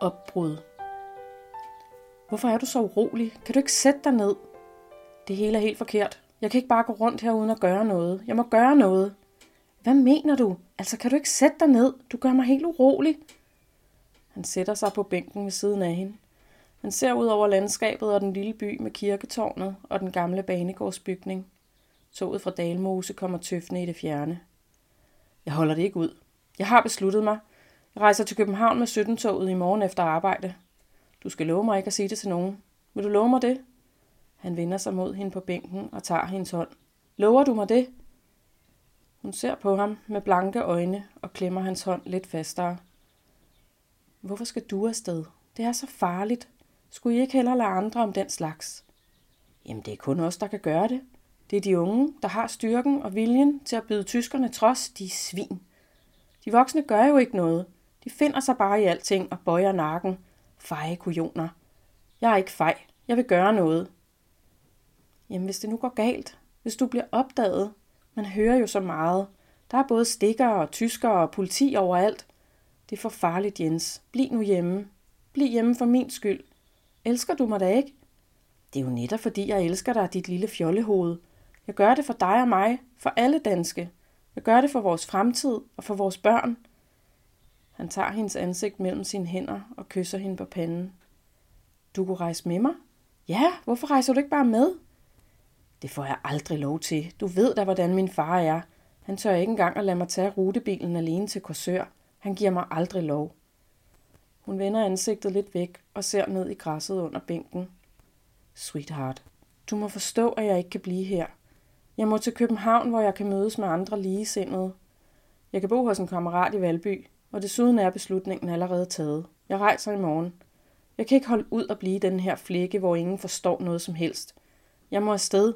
opbrud. Hvorfor er du så urolig? Kan du ikke sætte dig ned? Det hele er helt forkert. Jeg kan ikke bare gå rundt her uden at gøre noget. Jeg må gøre noget. Hvad mener du? Altså, kan du ikke sætte dig ned? Du gør mig helt urolig. Han sætter sig på bænken ved siden af hende. Han ser ud over landskabet og den lille by med kirketårnet og den gamle banegårdsbygning. Toget fra Dalmose kommer tøffende i det fjerne. Jeg holder det ikke ud. Jeg har besluttet mig. Jeg rejser til København med 17-toget i morgen efter arbejde. Du skal love mig ikke at sige det til nogen. Vil du love mig det? Han vender sig mod hende på bænken og tager hendes hånd. Lover du mig det? Hun ser på ham med blanke øjne og klemmer hans hånd lidt fastere. Hvorfor skal du afsted? Det er så farligt. Skulle I ikke heller lade andre om den slags? Jamen, det er kun os, der kan gøre det. Det er de unge, der har styrken og viljen til at byde tyskerne trods, de er svin. De voksne gør jo ikke noget. De finder sig bare i alting og bøjer nakken. Feje kujoner. Jeg er ikke fej. Jeg vil gøre noget. Jamen, hvis det nu går galt. Hvis du bliver opdaget. Man hører jo så meget. Der er både stikkere og tyskere og politi overalt. Det er for farligt, Jens. Bliv nu hjemme. Bliv hjemme for min skyld. Elsker du mig da ikke? Det er jo netop fordi, jeg elsker dig, dit lille fjollehoved. Jeg gør det for dig og mig, for alle danske. Jeg gør det for vores fremtid og for vores børn. Han tager hendes ansigt mellem sine hænder og kysser hende på panden. Du kunne rejse med mig? Ja, hvorfor rejser du ikke bare med? Det får jeg aldrig lov til. Du ved da, hvordan min far er. Han tør ikke engang at lade mig tage rutebilen alene til Korsør. Han giver mig aldrig lov. Hun vender ansigtet lidt væk og ser ned i græsset under bænken. Sweetheart, du må forstå, at jeg ikke kan blive her. Jeg må til København, hvor jeg kan mødes med andre ligesindede. Jeg kan bo hos en kammerat i Valby, og desuden er beslutningen allerede taget. Jeg rejser i morgen. Jeg kan ikke holde ud og blive den her flække, hvor ingen forstår noget som helst. Jeg må afsted.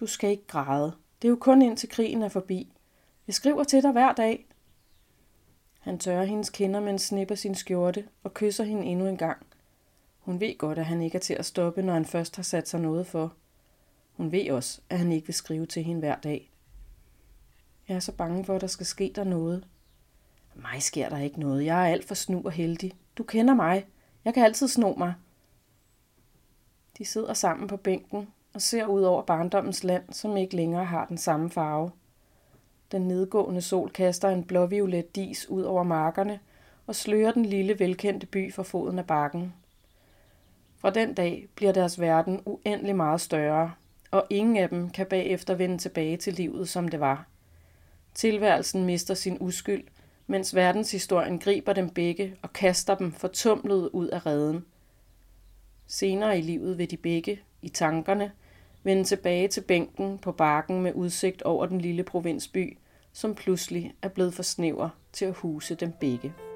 Du skal ikke græde. Det er jo kun indtil krigen er forbi. Jeg skriver til dig hver dag. Han tørrer hendes kinder med en snip af sin skjorte og kysser hende endnu en gang. Hun ved godt, at han ikke er til at stoppe, når han først har sat sig noget for. Hun ved også, at han ikke vil skrive til hende hver dag. Jeg er så bange for, at der skal ske der noget. Mig sker der ikke noget. Jeg er alt for snu og heldig. Du kender mig. Jeg kan altid sno mig. De sidder sammen på bænken og ser ud over barndommens land, som ikke længere har den samme farve. Den nedgående sol kaster en blåviolet dis ud over markerne og slører den lille velkendte by fra foden af bakken. Fra den dag bliver deres verden uendelig meget større, og ingen af dem kan bagefter vende tilbage til livet, som det var. Tilværelsen mister sin uskyld, mens verdenshistorien griber dem begge og kaster dem fortumlet ud af reden. Senere i livet vil de begge, i tankerne, vende tilbage til bænken på bakken med udsigt over den lille provinsby, som pludselig er blevet for snæver til at huse dem begge.